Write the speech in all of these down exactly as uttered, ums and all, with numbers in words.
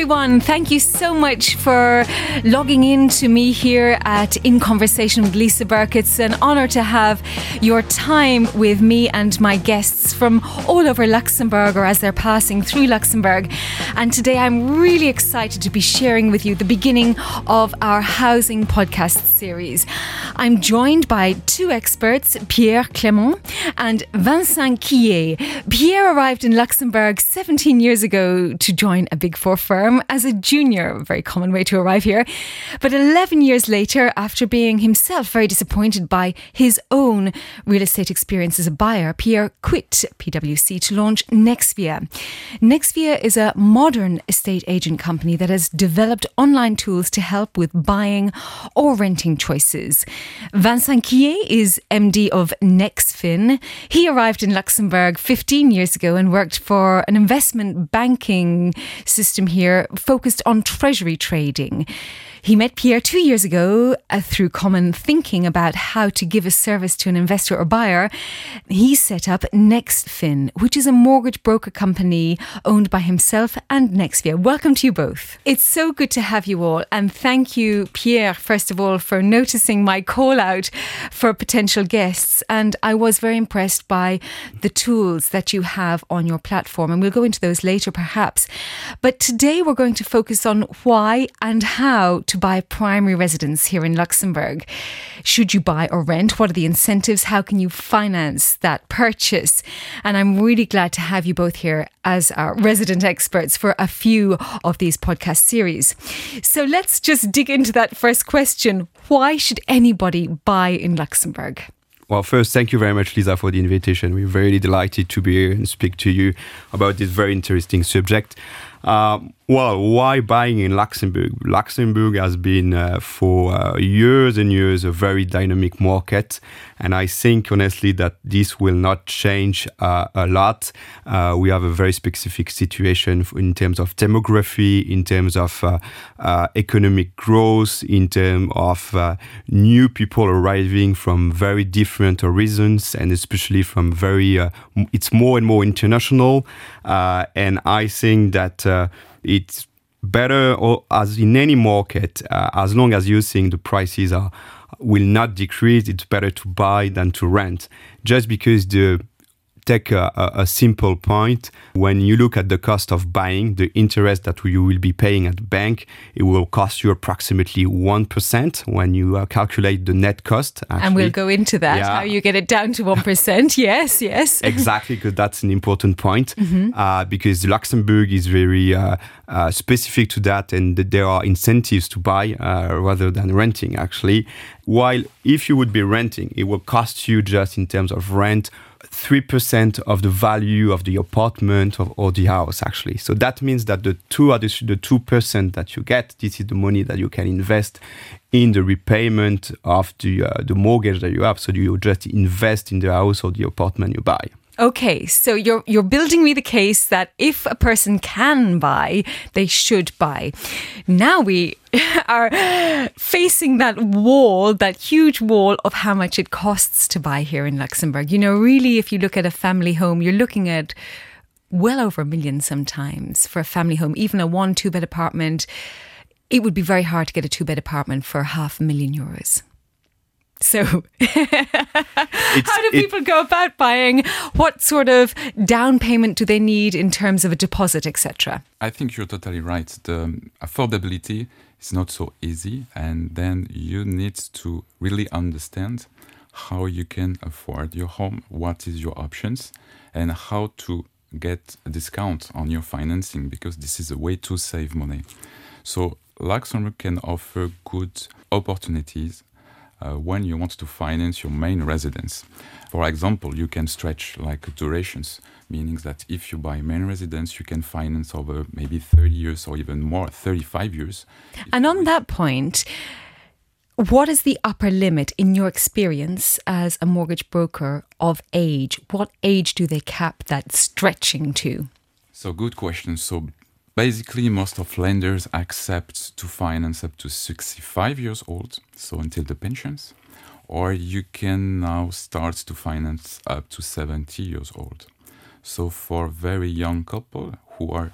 everyone. Thank you so much for logging in to me here at In Conversation with Lisa Burke. It's an honour to have your time with me and my guests from all over Luxembourg, or as they're passing through Luxembourg. And today I'm really excited to be sharing with you the beginning of our housing podcast series. I'm joined by two experts, Pierre Clément and Vincent Quillet. Pierre arrived in Luxembourg seventeen years ago to join a Big Four firm as a junior, a very common way to arrive here. But eleven years later, after being himself very disappointed by his own real estate experience as a buyer, Pierre quit PwC to launch Nexvia. Nexvia is a modern estate agent company that has developed online tools to help with buying or renting choices. Vincent Quillet is M D of Nexfin. He arrived in Luxembourg fifteen years ago and worked for an investment banking system here focused on treasury trading. He met Pierre two years ago uh, through common thinking about how to give a service to an investor or buyer. He set up Nexfin, which is a mortgage broker company owned by himself and Nexvia. Welcome to you both. It's so good to have you all. And thank you, Pierre, first of all, for noticing my call out for potential guests. And I was very impressed by the tools that you have on your platform. And we'll go into those later, perhaps. But today we're going to focus on why and how to buy primary residence here in Luxembourg. Should you buy or rent? What are the incentives? How can you finance that purchase? And I'm really glad to have you both here as our resident experts for a few of these podcast series. So let's just dig into that first question. Why should anybody buy in Luxembourg? Well, first, thank you very much, Lisa, for the invitation. We're really delighted to be here and speak to you about this very interesting subject. Um, well, why buying in Luxembourg? Luxembourg has been uh, for uh, years and years a very dynamic market, and I think honestly that this will not change uh, a lot. Uh, we have a very specific situation in terms of demography, in terms of uh, uh, economic growth, in terms of uh, new people arriving from very different horizons, and especially from very, uh, it's more and more international, uh, and I think that uh, Uh, it's better, or as in any market, uh, as long as you think the prices are will not decrease, it's better to buy than to rent. Just because the take a, a simple point, when you look at the cost of buying, the interest that you will be paying at the bank, it will cost you approximately one percent when you uh, calculate the net cost. Actually. And we'll go into that, yeah. How you get it down to one percent. yes, yes. Exactly, because that's an important point, mm-hmm. uh, because Luxembourg is very uh, uh, specific to that, and that there are incentives to buy uh, rather than renting, actually. While if you would be renting, it will cost you just in terms of rent, three percent of the value of the apartment or, or the house, actually. So that means that the two the two percent that you get, this is the money that you can invest in the repayment of the uh, the mortgage that you have. So you just invest in the house or the apartment you buy. Okay, so you're you're building me the case that if a person can buy, they should buy. Now we are facing that wall, that huge wall of how much it costs to buy here in Luxembourg. You know, really, if you look at a family home, you're looking at well over a million sometimes for a family home, even a one, two-bed apartment. It would be very hard to get a two-bed apartment for half a million euros. So how do people it, go about buying? What sort of down payment do they need in terms of a deposit, et cetera? I think you're totally right. The affordability is not so easy. And then you need to really understand how you can afford your home, what is your options, and how to get a discount on your financing, because this is a way to save money. So Luxembourg can offer good opportunities Uh, when you want to finance your main residence. For example, you can stretch like durations, meaning that if you buy main residence, you can finance over maybe thirty years or even more, thirty-five years. And on that point, what is the upper limit in your experience as a mortgage broker of age? What age do they cap that stretching to? So good question. So basically, most of lenders accept to finance up to sixty-five years old, so until the pensions, or you can now start to finance up to seventy years old. So for very young couple who are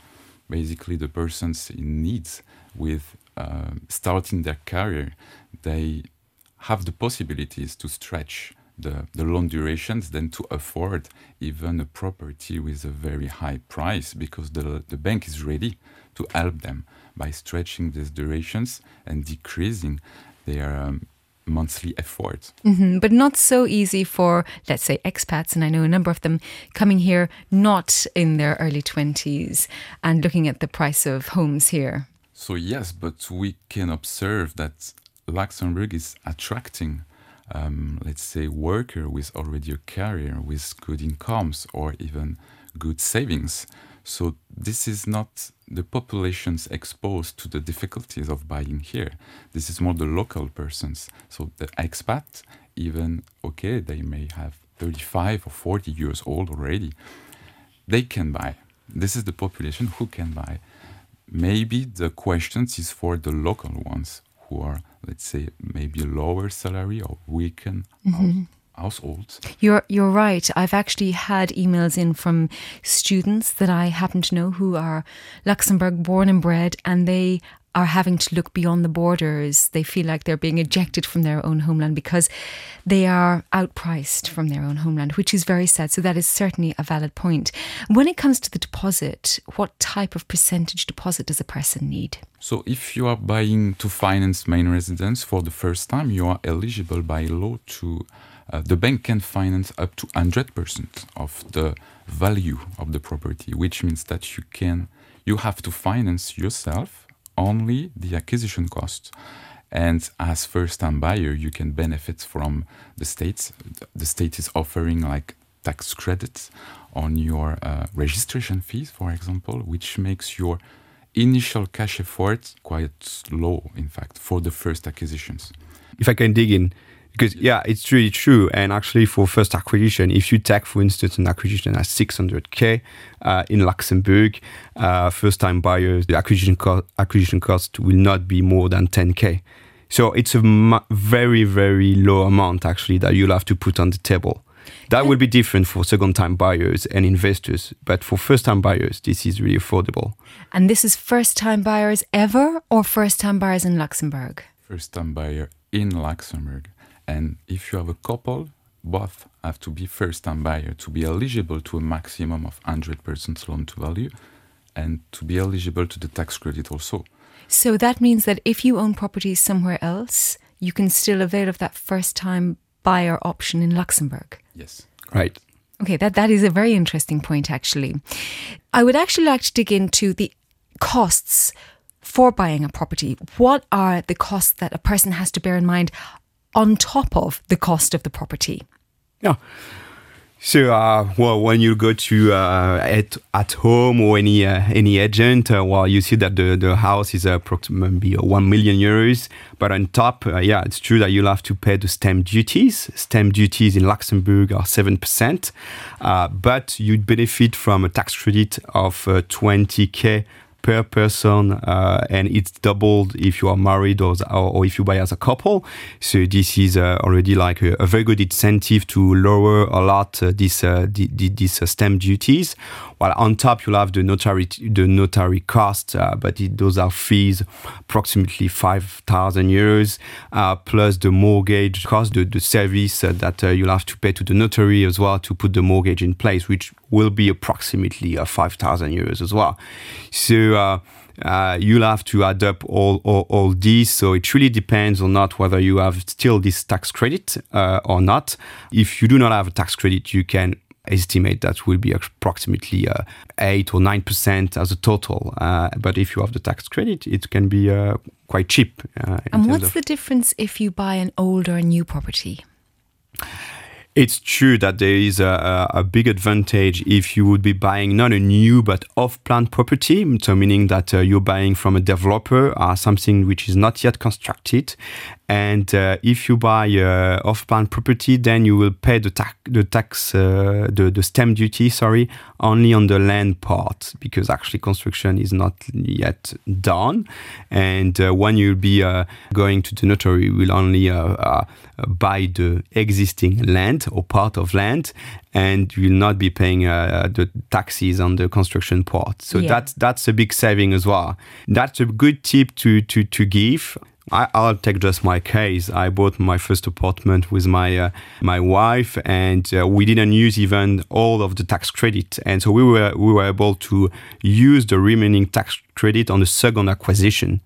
basically the persons in need with uh, starting their career, they have the possibilities to stretch the, the loan durations than to afford even a property with a very high price, because the, the bank is ready to help them by stretching these durations and decreasing their um, monthly effort. Mm-hmm. But not so easy for, let's say, expats, and I know a number of them coming here not in their early twenties and looking at the price of homes here. So yes, but we can observe that Luxembourg is attracting, um, let's say, worker with already a career, with good incomes or even good savings. So this is not the populations exposed to the difficulties of buying here. This is more the local persons. So the expat, even, okay, they may have thirty-five or forty years old already. They can buy. This is the population who can buy. Maybe the questions is for the local ones who are, let's say, maybe lower salary or weakened mm-hmm. out. Households. You're you're right. I've actually had emails in from students that I happen to know who are Luxembourg born and bred, and they are having to look beyond the borders. They feel like they're being ejected from their own homeland because they are outpriced from their own homeland, which is very sad. So that is certainly a valid point. When it comes to the deposit, what type of percentage deposit does a person need? So if you are buying to finance main residence for the first time, you are eligible by law to... Uh, the bank can finance up to one hundred percent of the value of the property, which means that you can, you have to finance yourself only the acquisition cost. And as first-time buyer, you can benefit from the state. The state is offering like tax credits on your uh, registration fees, for example, which makes your initial cash effort quite low, in fact, for the first acquisitions. If I can dig in. Because, yeah, it's really true. And actually, for first acquisition, if you take, for instance, an acquisition at six hundred K uh, in Luxembourg, uh, first-time buyers, the acquisition, co- acquisition cost will not be more than ten K. So it's a ma- very, very low amount, actually, that you'll have to put on the table. That yeah. will be different for second-time buyers and investors. But for first-time buyers, this is really affordable. And this is first-time buyers ever or first-time buyers in Luxembourg? First-time buyer in Luxembourg. And if you have a couple, both have to be first-time buyer to be eligible to a maximum of one hundred percent loan to value and to be eligible to the tax credit also. So that means that if you own properties somewhere else, you can still avail of that first-time buyer option in Luxembourg. Yes. Right. Okay, that, that is a very interesting point, actually. I would actually like to dig into the costs for buying a property. What are the costs that a person has to bear in mind on top of the cost of the property? Yeah. So, uh, well, when you go to uh, at, atHome or any uh, any agent, uh, well, you see that the, the house is approximately one million euros. But on top, uh, yeah, it's true that you'll have to pay the stamp duties. Stamp duties in Luxembourg are seven percent. Uh, but you'd benefit from a tax credit of uh, twenty K per person, uh, and it's doubled if you are married or, or if you buy as a couple. So this is uh, already like a, a very good incentive to lower a lot uh, this uh, the, the, this uh, stamp duties. While on top you'll have the notary the notary costs, uh, but it, those are fees, approximately five thousand euros, uh, plus the mortgage cost, the, the service uh, that uh, you'll have to pay to the notary as well to put the mortgage in place, which will be approximately uh, five thousand euros as well. So. Uh, uh, you'll have to add up all, all all these. So it really depends on not whether you have still this tax credit uh, or not. If you do not have a tax credit, you can estimate that will be approximately uh, eight or nine percent as a total. Uh, but if you have the tax credit, it can be uh, quite cheap. Uh, and what's of- the difference if you buy an old or a new property? It's true that there is a, a big advantage if you would be buying not a new but off-plan property, so meaning that uh, you're buying from a developer or uh, something which is not yet constructed. And uh, if you buy uh, off-plan property, then you will pay the, ta- the tax, uh, the, the stamp duty, sorry, only on the land part, because actually construction is not yet done. And uh, when you'll be uh, going to the notary, you will only uh, uh, buy the existing land. land or part of land, and you will not be paying uh, the taxes on the construction part. So yeah. that's that's a big saving as well. That's a good tip to to to give. I, I'll take just my case. I bought my first apartment with my uh, my wife, and uh, we didn't use even all of the tax credit, and so we were we were able to use the remaining tax credit on the second acquisition.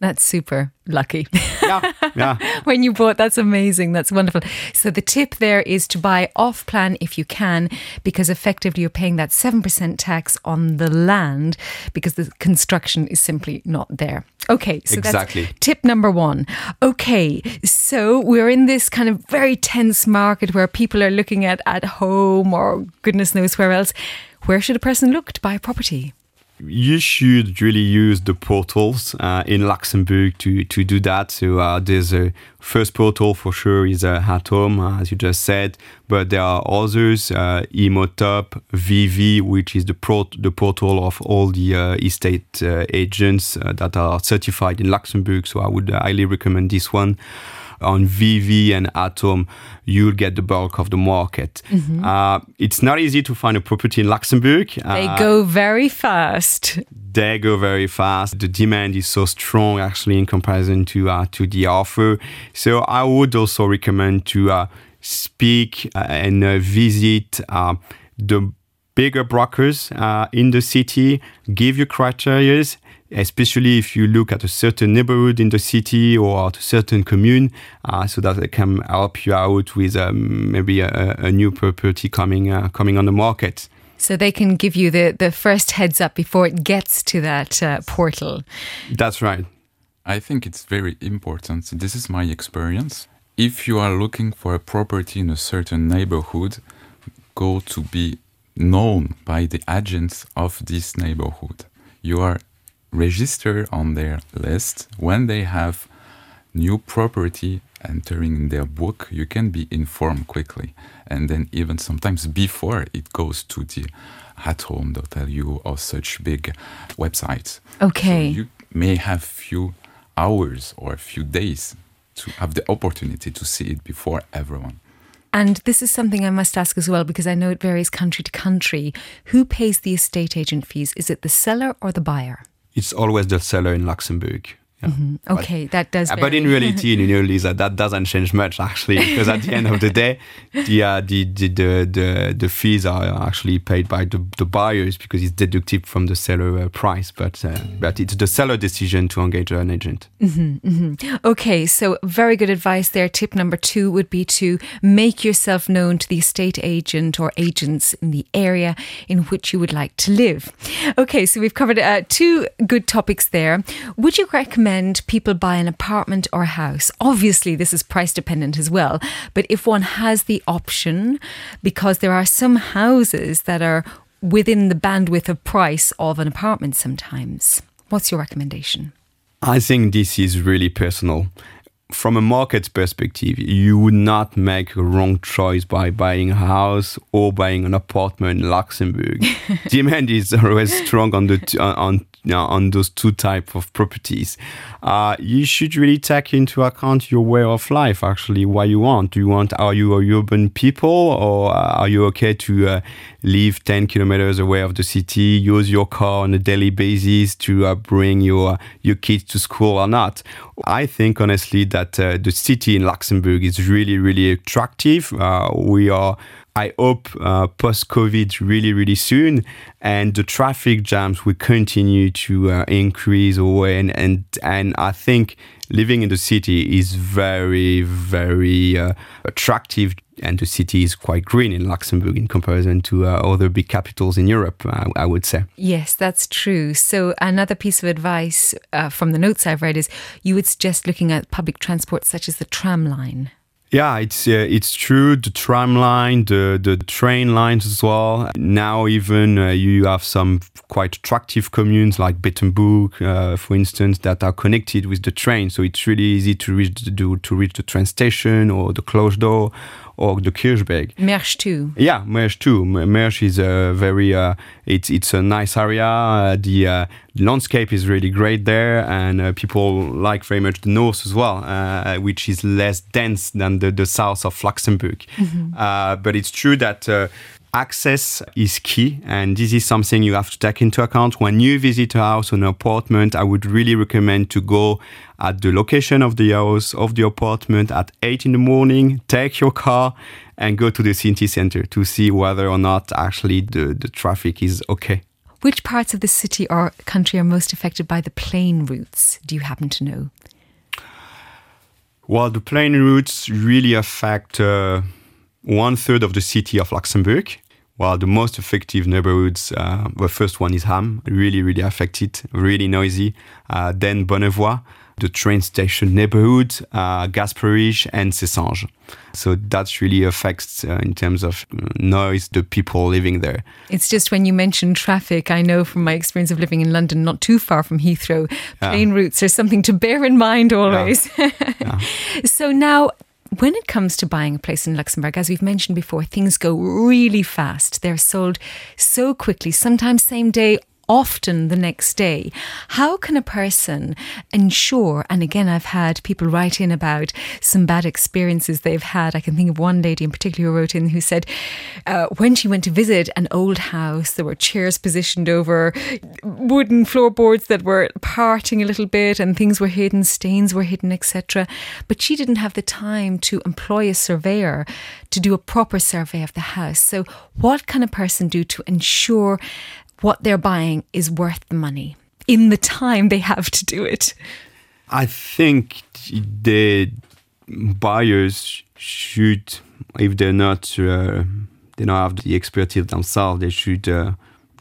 That's super lucky. Yeah, yeah. When you bought, that's amazing. That's wonderful. So the tip there is to buy off plan if you can, because effectively you're paying that seven percent tax on the land because the construction is simply not there. Okay, so exactly. That's tip number one. Okay, so we're in this kind of very tense market where people are looking at atHome or goodness knows where else. Where should a person look to buy a property? You should really use the portals uh, in Luxembourg to, to do that. So uh, there's a first portal for sure is uh, atHome, as you just said, but there are others, uh, immotop, V V, which is the, pro- the portal of all the uh, estate uh, agents uh, that are certified in Luxembourg. So I would highly recommend this one. On V V and atHome, you'll get the bulk of the market. Mm-hmm. Uh, it's not easy to find a property in Luxembourg. They uh, go very fast. They go very fast. The demand is so strong, actually, in comparison to uh, to the offer. So I would also recommend to uh, speak uh, and uh, visit uh, the bigger brokers uh, in the city, give you criteria, especially if you look at a certain neighborhood in the city or at a certain commune, uh, so that they can help you out with um, maybe a, a new property coming uh, coming on the market. So they can give you the, the first heads up before it gets to that uh, portal. That's right. I think it's very important. This is my experience. If you are looking for a property in a certain neighborhood, go to be known by the agents of this neighborhood. You are register on their list. When they have new property entering in their book, you can be informed quickly. And then even sometimes before it goes to the atHome dot L U or such big websites. Okay. So you may have few hours or a few days to have the opportunity to see it before everyone. And this is something I must ask as well, because I know it varies country to country. Who pays the estate agent fees? Is it the seller or the buyer? It's always the seller in Luxembourg. Yeah. Mm-hmm. Okay, but, that does. Vary. But in reality, you know, Lisa, that doesn't change much actually, because at the end of the day, the uh, the, the the the fees are actually paid by the, the buyers because it's deducted from the seller uh, price. But uh, but it's the seller decision to engage an agent. Mm-hmm, mm-hmm. Okay, so very good advice there. Tip number two would be to make yourself known to the estate agent or agents in the area in which you would like to live. Okay, so we've covered uh, two good topics there. Would you recommend people buy an apartment or a house? Obviously, this is price dependent as well. But if one has the option, because there are some houses that are within the bandwidth of price of an apartment sometimes, what's your recommendation? I think this is really personal. From a market perspective, you would not make a wrong choice by buying a house or buying an apartment in Luxembourg. Demand is always strong on the t- on on those two types of properties. Uh, you should really take into account your way of life, actually, what you want. Do you want, are you a urban people, or are you okay to uh, live ten kilometers away of the city, use your car on a daily basis to uh, bring your, your kids to school or not? I think, honestly, that That uh, the city in Luxembourg is really, really attractive. Uh, we are, I hope, uh, post-COVID really, really soon. And the traffic jams will continue to uh, increase. And, and, and I think living in the city is very, very uh, attractive. And the city is quite green in Luxembourg in comparison to uh, other big capitals in Europe, I, I would say. Yes, that's true. So another piece of advice uh, from the notes I've read is you would suggest looking at public transport such as the tram line. Yeah, it's uh, it's true. The tram line, the, the train lines as well. Now even uh, you have some quite attractive communes like Bettembourg, uh, for instance, that are connected with the train. So it's really easy to reach the, to reach the train station or the Cloche d'Or or the Kirchberg. Mersch too. Yeah, Mersch too. Mersch is a very, uh, it's it's a nice area. Uh, the uh, landscape is really great there, and uh, people like very much the north as well, uh, which is less dense than the, the south of Luxembourg. Mm-hmm. Uh, but it's true that uh, access is key, and this is something you have to take into account. When you visit a house or an apartment, I would really recommend to go at the location of the house, of the apartment at eight in the morning, take your car and go to the city center to see whether or not actually the, the traffic is okay. Which parts of the city or country are most affected by the plane routes, do you happen to know? Well, the plane routes really affect uh, one third of the city of Luxembourg. Well, the most effective neighborhoods, uh, the first one is Ham, really, really affected, really noisy. Uh, then Bonnevoie, the train station neighborhood, uh, Gasperich and Cessange. So that really affects, uh, in terms of noise, the people living there. It's just when you mention traffic, I know from my experience of living in London, not too far from Heathrow, plane yeah. routes are something to bear in mind always. Yeah. Yeah. So now, when it comes to buying a place in Luxembourg, as we've mentioned before, things go really fast. They're sold so quickly, sometimes same day, often the next day. How can a person ensure, and again, I've had people write in about some bad experiences they've had. I can think of one lady in particular who wrote in who said uh, when she went to visit an old house, there were chairs positioned over wooden floorboards that were parting a little bit and things were hidden, stains were hidden, et cetera. But she didn't have the time to employ a surveyor to do a proper survey of the house. So what can a person do to ensure what they're buying is worth the money in the time they have to do it? I think the buyers should, if they're not, uh, they don't have the expertise themselves, they should uh,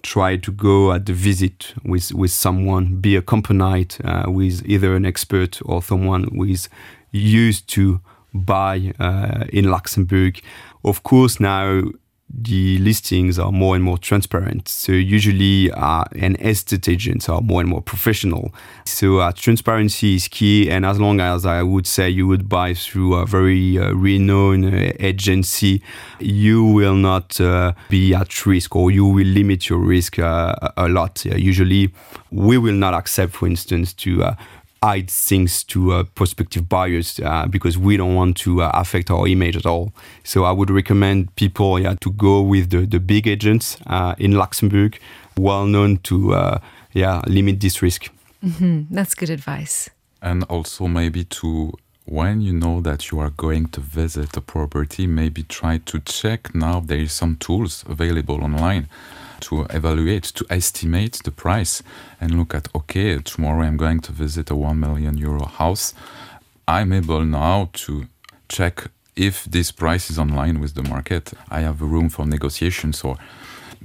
try to go at the visit with, with someone, be accompanied uh, with either an expert or someone who is used to buy uh, in Luxembourg. Of course, now the listings are more and more transparent. So usually uh, and estate agents are more and more professional. So uh, transparency is key. And as long as I would say you would buy through a very uh, renowned uh, agency, you will not uh, be at risk, or you will limit your risk uh, a lot. Uh, usually we will not accept, for instance, to uh, hide things to uh, prospective buyers uh, because we don't want to uh, affect our image at all. So I would recommend people yeah, to go with the, the big agents uh, in Luxembourg, well known to uh, yeah limit this risk. Mm-hmm. That's good advice. And also maybe to, when you know that you are going to visit a property, maybe try to check now there is some tools available online to evaluate, to estimate the price and look at, okay, tomorrow I'm going to visit a one million euro house. I'm able now to check if this price is in line with the market. I have room for negotiation. So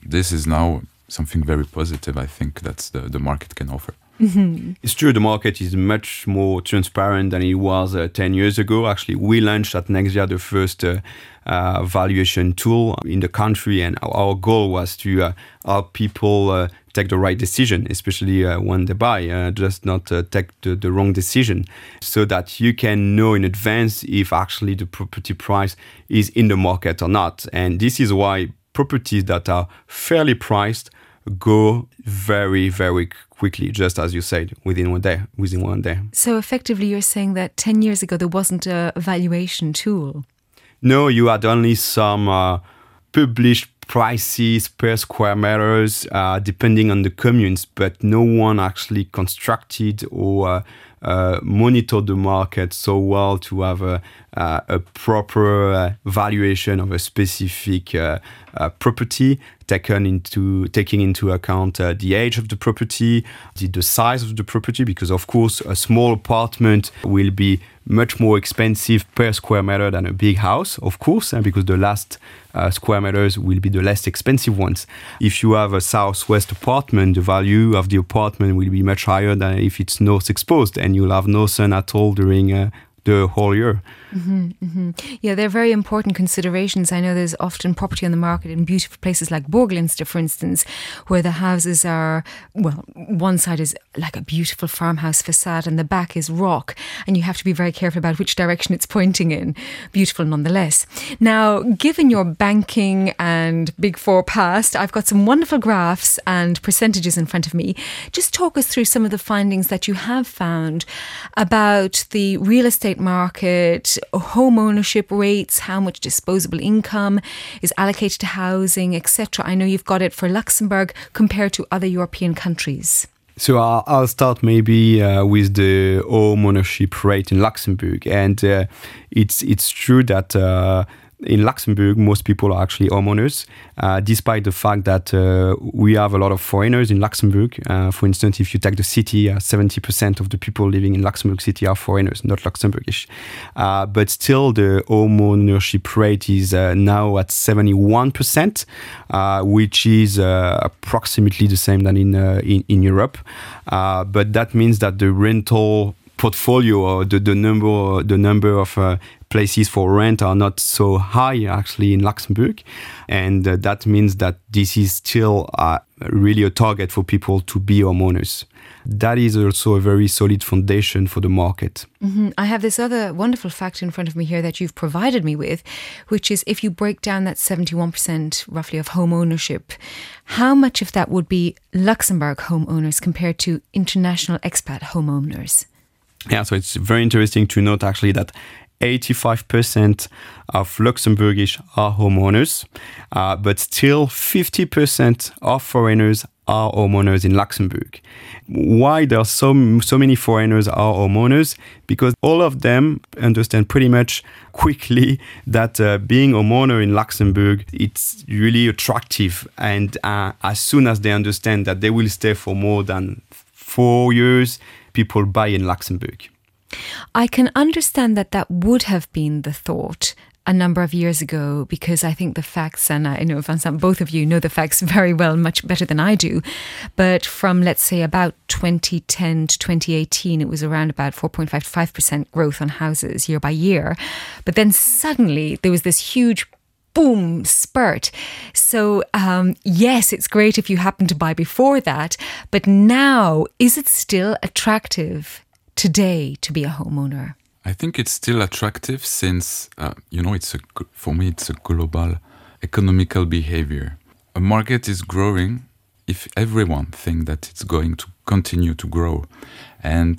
this is now something very positive, I think, that's the, the market can offer. Mm-hmm. It's true, the market is much more transparent than it was uh, ten years ago. Actually, we launched at Nexvia the first uh, uh, valuation tool in the country, and our goal was to uh, help people uh, take the right decision, especially uh, when they buy, uh, just not uh, take the, the wrong decision, so that you can know in advance if actually the property price is in the market or not. And this is why properties that are fairly priced go very, very quickly, just as you said, within one day, within one day. So effectively, you're saying that ten years ago, there wasn't a valuation tool? No, you had only some uh, published prices per square meters, uh, depending on the communes, but no one actually constructed or uh, uh, monitored the market so well to have a, uh, a proper uh, valuation of a specific uh, uh, property, taken into taking into account uh, the age of the property, the, the size of the property, because of course a small apartment will be much more expensive per square meter than a big house, of course, and because the last uh, square meters will be the less expensive ones. If you have a southwest apartment, the value of the apartment will be much higher than if it's north exposed, and you'll have no sun at all during uh, the whole year. Mm-hmm, mm-hmm. Yeah, they're very important considerations. I know there's often property on the market in beautiful places like Borglinster, for instance, where the houses are, well, one side is like a beautiful farmhouse facade and the back is rock, and you have to be very careful about which direction it's pointing in. Beautiful nonetheless. Now, given your banking and Big Four past, I've got some wonderful graphs and percentages in front of me. Just talk us through some of the findings that you have found about the real estate market, home ownership rates, how much disposable income is allocated to housing, et cetera. I know you've got it for Luxembourg compared to other European countries. So I'll, I'll start maybe uh, with the home ownership rate in Luxembourg, and uh, it's it's true that uh, in Luxembourg most people are actually homeowners, uh, despite the fact that uh, we have a lot of foreigners in Luxembourg. Uh, for instance, if you take the city, uh, seventy percent of the people living in Luxembourg City are foreigners, not Luxembourgish. Uh, but still, the home ownership rate is uh, now at seventy-one percent, uh, which is uh, approximately the same than in uh, in, in Europe. Uh, but that means that the rental portfolio, or the, the number the number of uh, places for rent are not so high actually in Luxembourg, and uh, that means that this is still uh, really a target for people to be homeowners. That is also a very solid foundation for the market. Mm-hmm. I have this other wonderful fact in front of me here that you've provided me with, which is if you break down that seventy-one percent roughly of home ownership, how much of that would be Luxembourg homeowners compared to international expat homeowners? Yeah, so it's very interesting to note actually that eighty-five percent of Luxembourgish are homeowners, uh, but still fifty percent of foreigners are homeowners in Luxembourg. Why there are so, so many foreigners are homeowners? Because all of them understand pretty much quickly that uh, being a homeowner in Luxembourg, it's really attractive. And uh, as soon as they understand that they will stay for more than four years, people buy in Luxembourg. I can understand that that would have been the thought a number of years ago, because I think the facts, and I know, Vincent, both of you know the facts very well, much better than I do. But from, let's say, about twenty ten to twenty eighteen, it was around about four point five to five percent growth on houses year by year. But then suddenly there was this huge boom, spurt. So um, yes, it's great if you happen to buy before that. But now, is it still attractive today to be a homeowner? I think it's still attractive since, uh, you know, it's a, for me, it's a global economical behavior. A market is growing if everyone thinks that it's going to continue to grow. And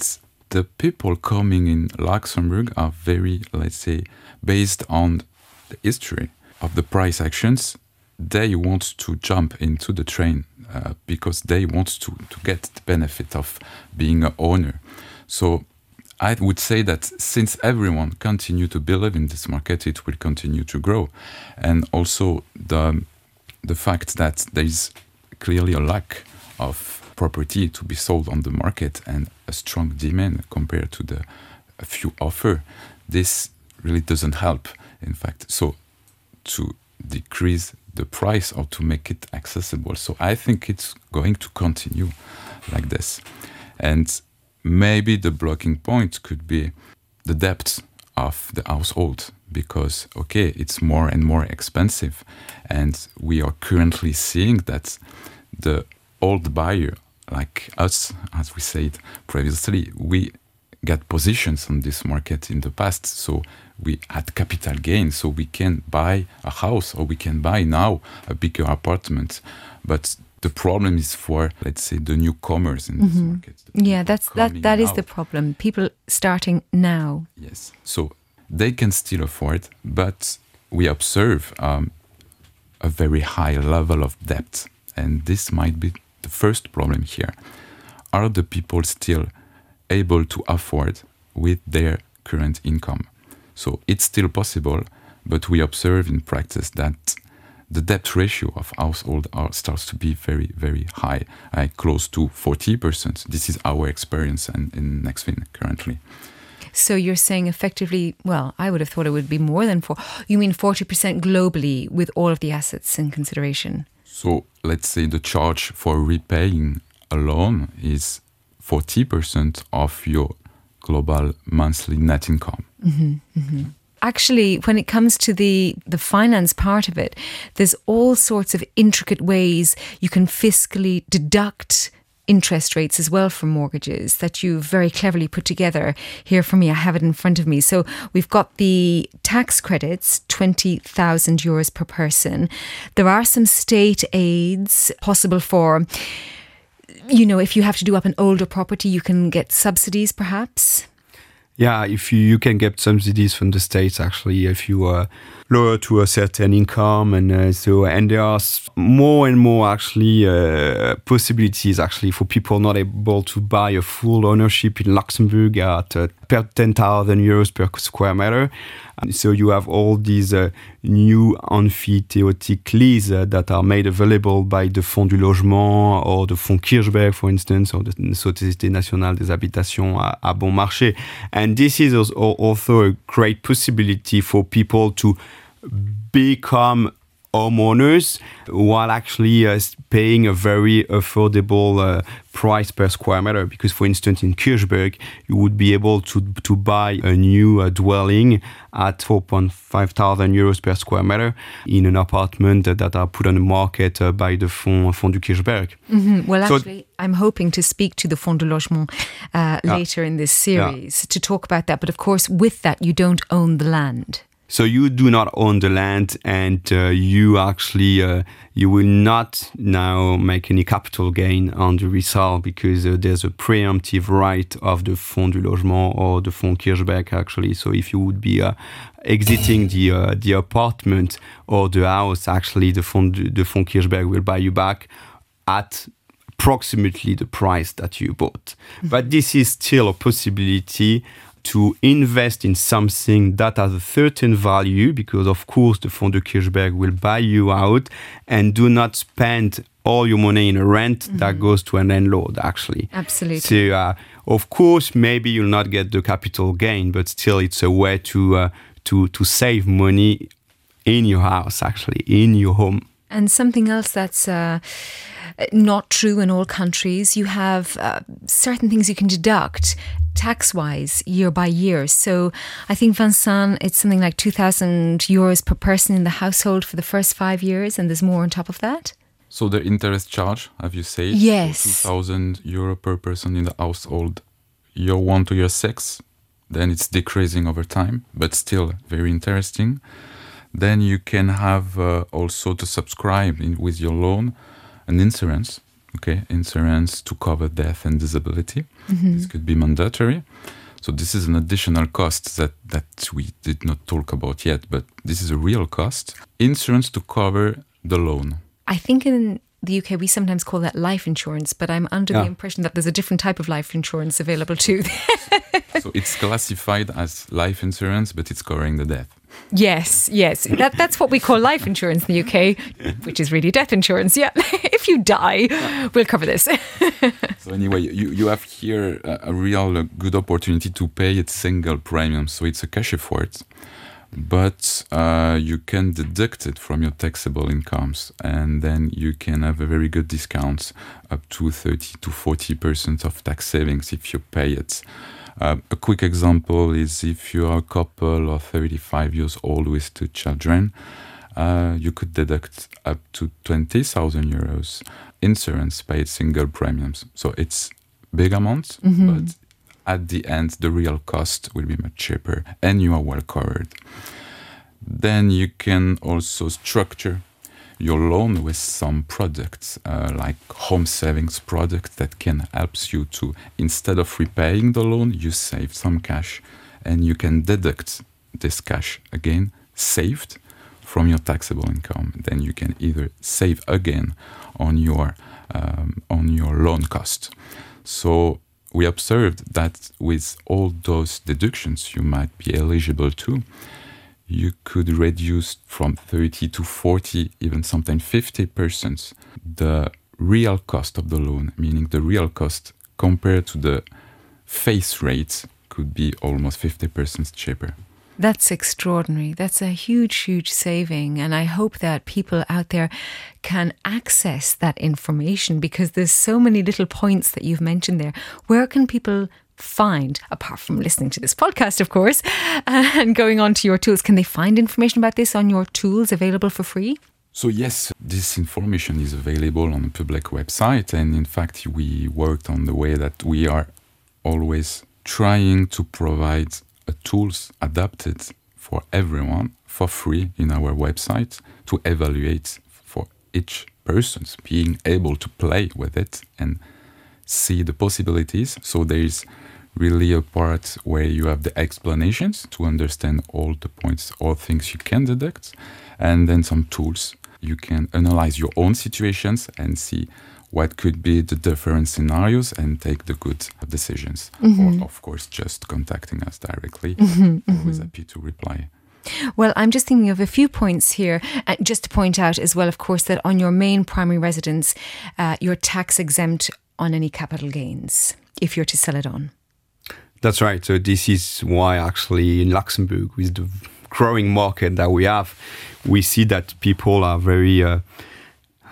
the people coming in Luxembourg are very, let's say, based on the history of the price actions. They want to jump into the train uh, because they want to, to get the benefit of being an owner. So I would say that since everyone continue to believe in this market, it will continue to grow. And also the, the fact that there is clearly a lack of property to be sold on the market and a strong demand compared to the few offer, this really doesn't help, in fact. So to decrease the price or to make it accessible. So I think it's going to continue like this. And maybe the blocking point could be the depth of the household, because, okay, it's more and more expensive. And we are currently seeing that the old buyer, like us, as we said previously, we got positions on this market in the past. So we had capital gain, so we can buy a house or we can buy now a bigger apartment. But the problem is for, let's say, the newcomers in mm-hmm. this market. Yeah, that's that. That is out. The problem. People starting now. Yes, so they can still afford, but we observe um, a very high level of debt, and this might be the first problem here. Are the people still able to afford with their current income? So it's still possible, but we observe in practice that the debt ratio of household are, starts to be very, very high, uh, close to forty percent. This is our experience in, in Nexfin currently. So you're saying effectively, well, I would have thought it would be more than four. You mean forty percent globally with all of the assets in consideration? So let's say the charge for repaying a loan is forty percent of your global monthly net income. Mm-hmm, mm-hmm. Actually, when it comes to the, the finance part of it, there's all sorts of intricate ways you can fiscally deduct interest rates as well from mortgages that you very cleverly put together. Here for me, I have it in front of me. So we've got the tax credits, twenty thousand euros per person. There are some state aids possible for, you know, if you have to do up an older property, you can get subsidies perhaps. Yeah, if you, you can get subsidies from the states, actually, if you are lower to a certain income. And uh, so, and there are more and more, actually, uh, possibilities, actually, for people not able to buy a full ownership in Luxembourg at uh, per ten thousand euros per square meter. And so you have all these uh, new emphytéotic leases uh, that are made available by the Fonds du Logement or the Fonds Kirchberg, for instance, or the Société Nationale des Habitations à, à Bon Marché. And this is also a great possibility for people to become homeowners while actually uh, paying a very affordable uh, price per square meter, because for instance in Kirchberg you would be able to to buy a new uh, dwelling at four point five thousand euros per square meter in an apartment uh, that are put on the market uh, by the Fonds, Fonds du Kirchberg. Mm-hmm. Well, so actually I'm hoping to speak to the Fonds du Logement uh, yeah. later in this series yeah. to talk about that, but of course with that you don't own the land. So you do not own the land, and uh, you actually uh, you will not now make any capital gain on the resale, because uh, there's a preemptive right of the Fonds du Logement or the Fonds Kirchberg, actually. So if you would be uh, exiting the uh, the apartment or the house, actually the Fonds the Fonds Kirchberg will buy you back at approximately the price that you bought. But this is still a possibility to invest in something that has a certain value, because of course the Fonds du Kirchberg will buy you out, and do not spend all your money in a rent mm-hmm. that goes to an landlord, actually. Absolutely. So uh, of course maybe you'll not get the capital gain, but still it's a way to uh, to to save money in your house, actually, in your home. And something else that's uh, not true in all countries, you have uh, certain things you can deduct tax-wise year by year. So I think, Vincent, it's something like two thousand euros per person in the household for the first five years, and there's more on top of that? So the interest charge, have you said? Yes. So two thousand euro per person in the household. Year one to year six, then it's decreasing over time, but still very interesting. Then you can have uh, also to subscribe in, with your loan an insurance, okay, insurance to cover death and disability. Mm-hmm. This could be mandatory. So this is an additional cost that, that we did not talk about yet, but this is a real cost. Insurance to cover the loan. I think in the U K we sometimes call that life insurance, but I'm under yeah. the impression that there's a different type of life insurance available too. So it's classified as life insurance, but it's covering the death. Yes, yes. That, that's what we call life insurance in the U K, which is really death insurance. Yeah, if you die, yeah. we'll cover this. So anyway, you, you have here a, a real a good opportunity to pay its single premium. So it's a cash effort, but uh, you can deduct it from your taxable incomes, and then you can have a very good discount, up to thirty to forty percent of tax savings if you pay it. Uh, a quick example is if you are a couple or thirty-five years old with two children, uh, you could deduct up to twenty thousand euros insurance paid single premiums. So it's big amount, mm-hmm. but at the end, the real cost will be much cheaper and you are well covered. Then you can also structure your loan with some products uh, like home savings product that can help you to, instead of repaying the loan, you save some cash, and you can deduct this cash again saved from your taxable income. Then you can either save again on your um, on your loan cost. So we observed that with all those deductions you might be eligible to, you could reduce from thirty to forty, even sometimes fifty percent, the real cost of the loan, meaning the real cost compared to the face rate could be almost fifty percent cheaper. That's extraordinary. That's a huge, huge saving. And I hope that people out there can access that information, because there's so many little points that you've mentioned there. Where can people find, apart from listening to this podcast, of course, and going on to your tools? Can they find information about this on your tools available for free? So yes, this information is available on the public website. And in fact, we worked on the way that we are always trying to provide a tools adapted for everyone for free in our website to evaluate for each person's being able to play with it and see the possibilities. So there is really a part where you have the explanations to understand all the points, all things you can deduct, and then some tools. You can analyze your own situations and see what could be the different scenarios and take the good decisions. Mm-hmm. Or, of course, just contacting us directly. Mm-hmm, Always mm-hmm. happy to reply. Well, I'm just thinking of a few points here. Uh, just to point out as well, of course, that on your main primary residence, uh, you're tax exempt on any capital gains if you're to sell it on. That's right. So this is why actually in Luxembourg, with the growing market that we have, we see that people are very uh,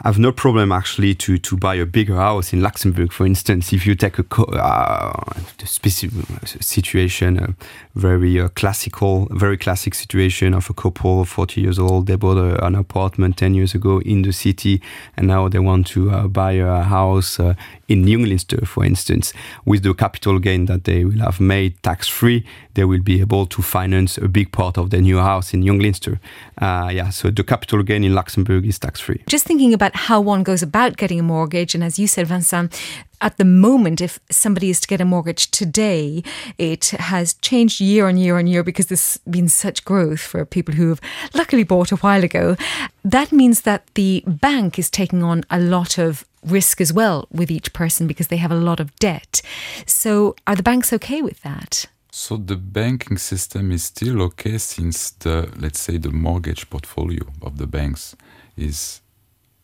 have no problem actually to to buy a bigger house in Luxembourg. For instance, if you take a co- uh, specific situation, a very uh, classical, very classic situation of a couple, forty years old, they bought a, an apartment ten years ago in the city, and now they want to uh, buy a house uh, in Junglinster, for instance. With the capital gain that they will have made tax-free, they will be able to finance a big part of their new house in Junglinster. Uh, yeah, so the capital gain in Luxembourg is tax-free. Just thinking about how one goes about getting a mortgage. And as you said, Vincent, at the moment, if somebody is to get a mortgage today, it has changed year on year on year because there's been such growth for people who have luckily bought a while ago. That means that the bank is taking on a lot of risk as well with each person because they have a lot of debt. So are the banks okay with that? So the banking system is still okay since the, let's say, the mortgage portfolio of the banks is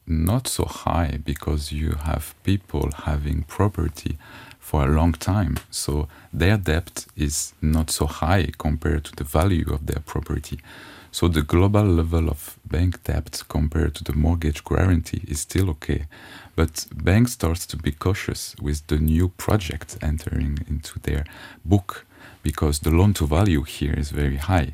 not so high because you have people having property for a long time. So their debt is not so high compared to the value of their property. So the global level of bank debt compared to the mortgage guarantee is still okay. But banks starts to be cautious with the new project entering into their book because the loan to value here is very high.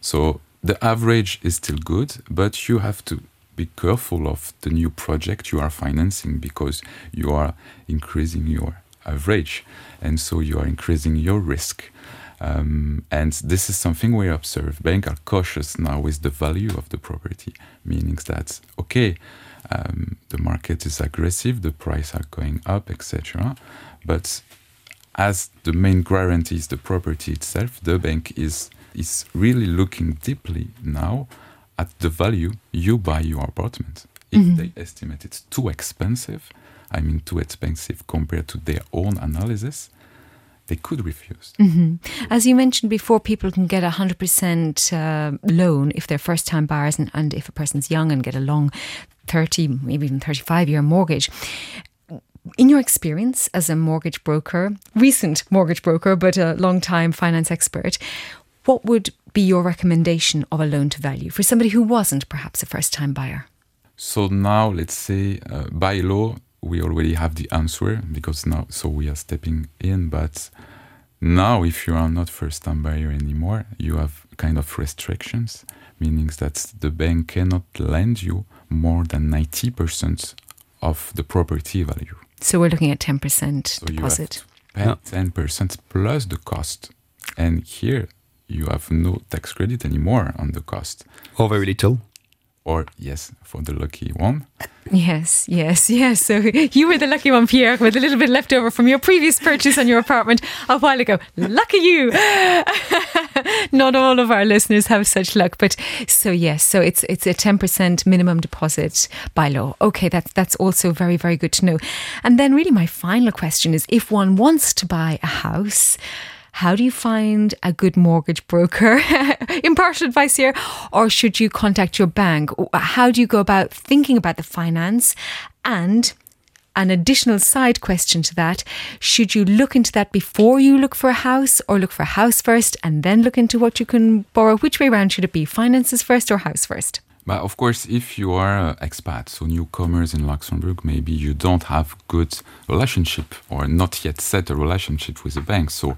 So the average is still good, but you have to be careful of the new project you are financing because you are increasing your average and so you are increasing your risk. Um, and this is something we observe. Banks are cautious now with the value of the property, meaning that, okay, um, the market is aggressive, the prices are going up, et cetera. But as the main guarantee is the property itself, the bank is is really looking deeply now at the value you buy your apartment. If mm-hmm. they estimate it's too expensive, I mean too expensive compared to their own analysis, they could refuse. Mm-hmm. As you mentioned before, people can get a one hundred percent uh, loan if they're first-time buyers and, and if a person's young and get a long thirty, maybe even thirty-five-year mortgage. In your experience as a mortgage broker, recent mortgage broker, but a long-time finance expert, what would be your recommendation of a loan to value for somebody who wasn't perhaps a first-time buyer? So now, let's say, uh, by law, we already have the answer because now, so we are stepping in. But now, if you are not first-time buyer anymore, you have kind of restrictions, meaning that the bank cannot lend you more than ninety percent of the property value. So we're looking at ten percent so deposit. You have to pay ten percent plus the cost. And here, you have no tax credit anymore on the cost. Or very little. Or, yes, for the lucky one. Yes, yes, yes. So you were the lucky one, Pierre, with a little bit left over from your previous purchase on your apartment a while ago. Lucky you! Not all of our listeners have such luck. But so, yes, so it's it's a ten percent minimum deposit by law. Okay, that, that's also very, very good to know. And then really my final question is, if one wants to buy a house, how do you find a good mortgage broker? Impartial advice here. Or should you contact your bank? How do you go about thinking about the finance? And an additional side question to that, should you look into that before you look for a house or look for a house first and then look into what you can borrow? Which way around should it be? Finances first or house first? But of course, if you are expats, so newcomers in Luxembourg, maybe you don't have good relationship or not yet set a relationship with the bank. So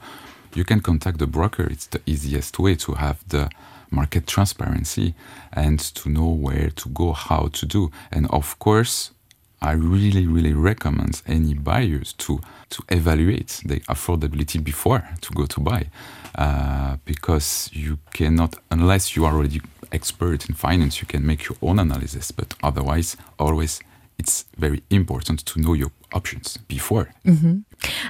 you can contact the broker. It's the easiest way to have the market transparency and to know where to go, how to do. And of course, I really, really recommend any buyers to, to evaluate the affordability before to go to buy, uh, because you cannot, unless you are already expert in finance, you can make your own analysis. But otherwise, always, it's very important to know your options before. Mm-hmm.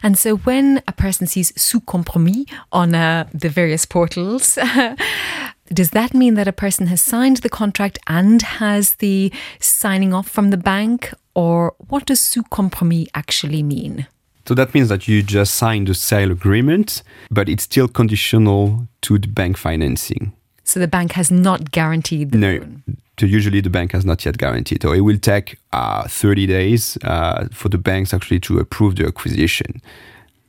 And so when a person sees sous compromis on uh, the various portals, does that mean that a person has signed the contract and has the signing off from the bank? Or what does sous compromis actually mean? So that means that you just signed the sale agreement, but it's still conditional to the bank financing. So the bank has not guaranteed the no, loan? No, usually the bank has not yet guaranteed. So it will take uh, thirty days uh, for the banks actually to approve the acquisition.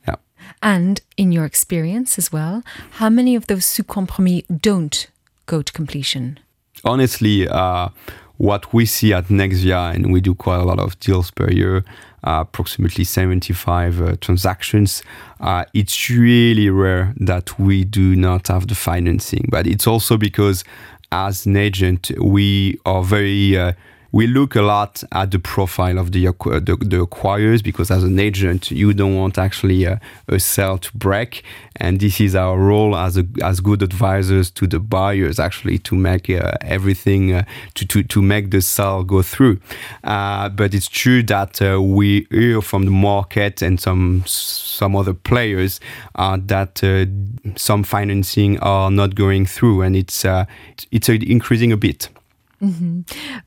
Yeah. And in your experience as well, how many of those sous compromis don't go to completion? Honestly, uh, what we see at Nexvia, and we do quite a lot of deals per year, uh, approximately seventy-five uh, transactions, uh, it's really rare that we do not have the financing. But it's also because as an agent, we are very... Uh, we look a lot at the profile of the, acqu- the the acquirers, because as an agent, you don't want actually a, a sale to break. And this is our role as a, as good advisors to the buyers, actually, to make uh, everything, uh, to, to, to make the sale go through. Uh, but it's true that uh, we hear from the market and some some other players uh, that uh, some financing are not going through, and it's uh, it's uh, increasing a bit. Mm-hmm.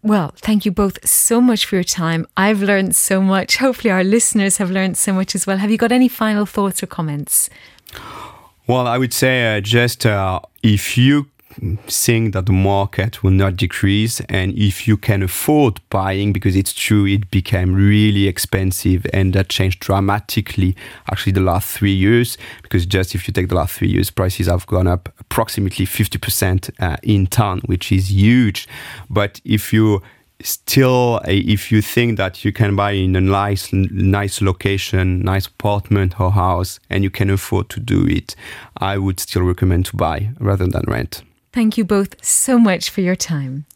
Well, thank you both so much for your time. I've learned so much. Hopefully our listeners have learned so much as well. Have you got any final thoughts or comments? Well, I would say uh, just uh, if you think that the market will not decrease, and if you can afford buying, because it's true, it became really expensive, and that changed dramatically actually the last three years, because just if you take the last three years, prices have gone up approximately fifty percent uh, in town, which is huge. But if you still, if you think that you can buy in a nice nice location, nice apartment or house, and you can afford to do it, I would still recommend to buy rather than rent. Thank you both so much for your time.